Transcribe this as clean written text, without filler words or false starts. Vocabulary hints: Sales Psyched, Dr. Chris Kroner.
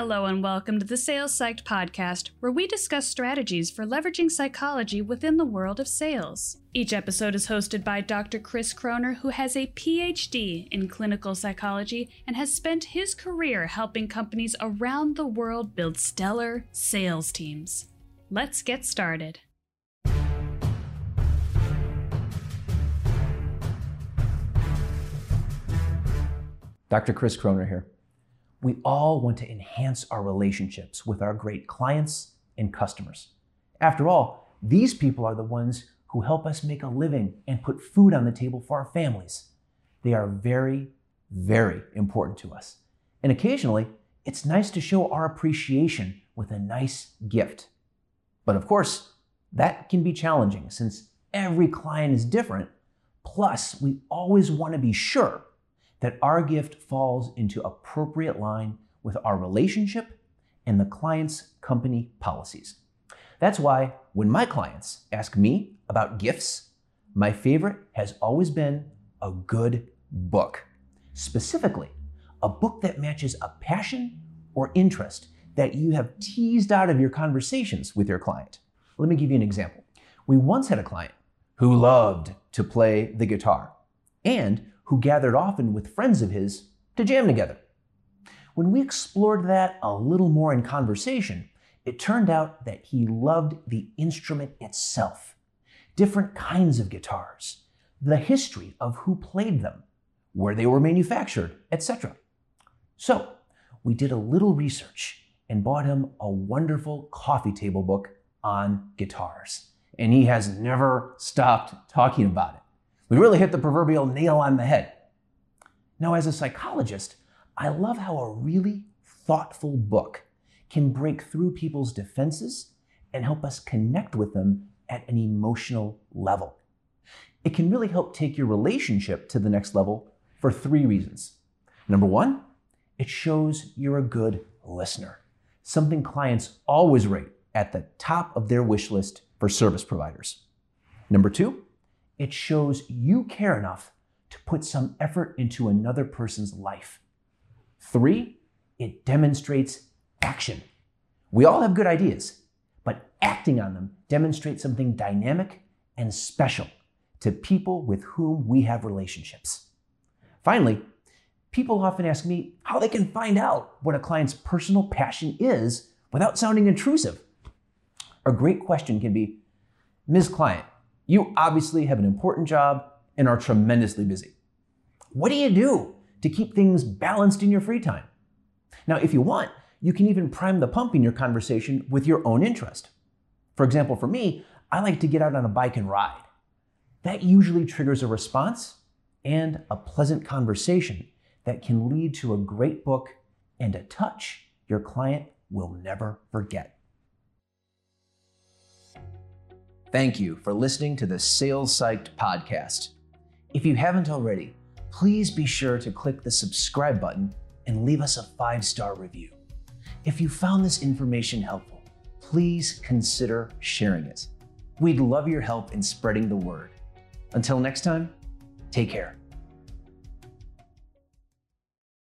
Hello and welcome to the Sales Psyched podcast, where we discuss strategies for leveraging psychology within the world of sales. Each episode is hosted by Dr. Chris Kroner, who has a PhD in clinical psychology and has spent his career helping companies around the world build stellar sales teams. Let's get started. Dr. Chris Kroner here. We all want to enhance our relationships with our great clients and customers. After all, these people are the ones who help us make a living and put food on the table for our families. They are very, very important to us. And occasionally, it's nice to show our appreciation with a nice gift. But of course, that can be challenging since every client is different. Plus, we always want to be sure that our gift falls into appropriate line with our relationship and the client's company policies. That's why when my clients ask me about gifts, my favorite has always been a good book. Specifically, a book that matches a passion or interest that you have teased out of your conversations with your client. Let me give you an example. We once had a client who loved to play the guitar and who gathered often with friends of his to jam together. When we explored that a little more in conversation, it turned out that he loved the instrument itself, different kinds of guitars, the history of who played them, where they were manufactured, etc. So we did a little research and bought him a wonderful coffee table book on guitars. And he has never stopped talking about it. We really hit the proverbial nail on the head. Now, as a psychologist, I love how a really thoughtful book can break through people's defenses and help us connect with them at an emotional level. It can really help take your relationship to the next level for three reasons. Number one, it shows you're a good listener, something clients always rate at the top of their wish list for service providers. Number two, it shows you care enough to put some effort into another person's life. Three, it demonstrates action. We all have good ideas, but acting on them demonstrates something dynamic and special to people with whom we have relationships. Finally, people often ask me how they can find out what a client's personal passion is without sounding intrusive. A great question can be, "Ms. Client, you obviously have an important job and are tremendously busy. What do you do to keep things balanced in your free time?" Now, if you want, you can even prime the pump in your conversation with your own interest. For example, for me, I like to get out on a bike and ride. That usually triggers a response and a pleasant conversation that can lead to a great book and a touch your client will never forget. Thank you for listening to the Sales Psyched podcast. If you haven't already, please be sure to click the subscribe button and leave us a 5-star review. If you found this information helpful, please consider sharing it. We'd love your help in spreading the word. Until next time, take care.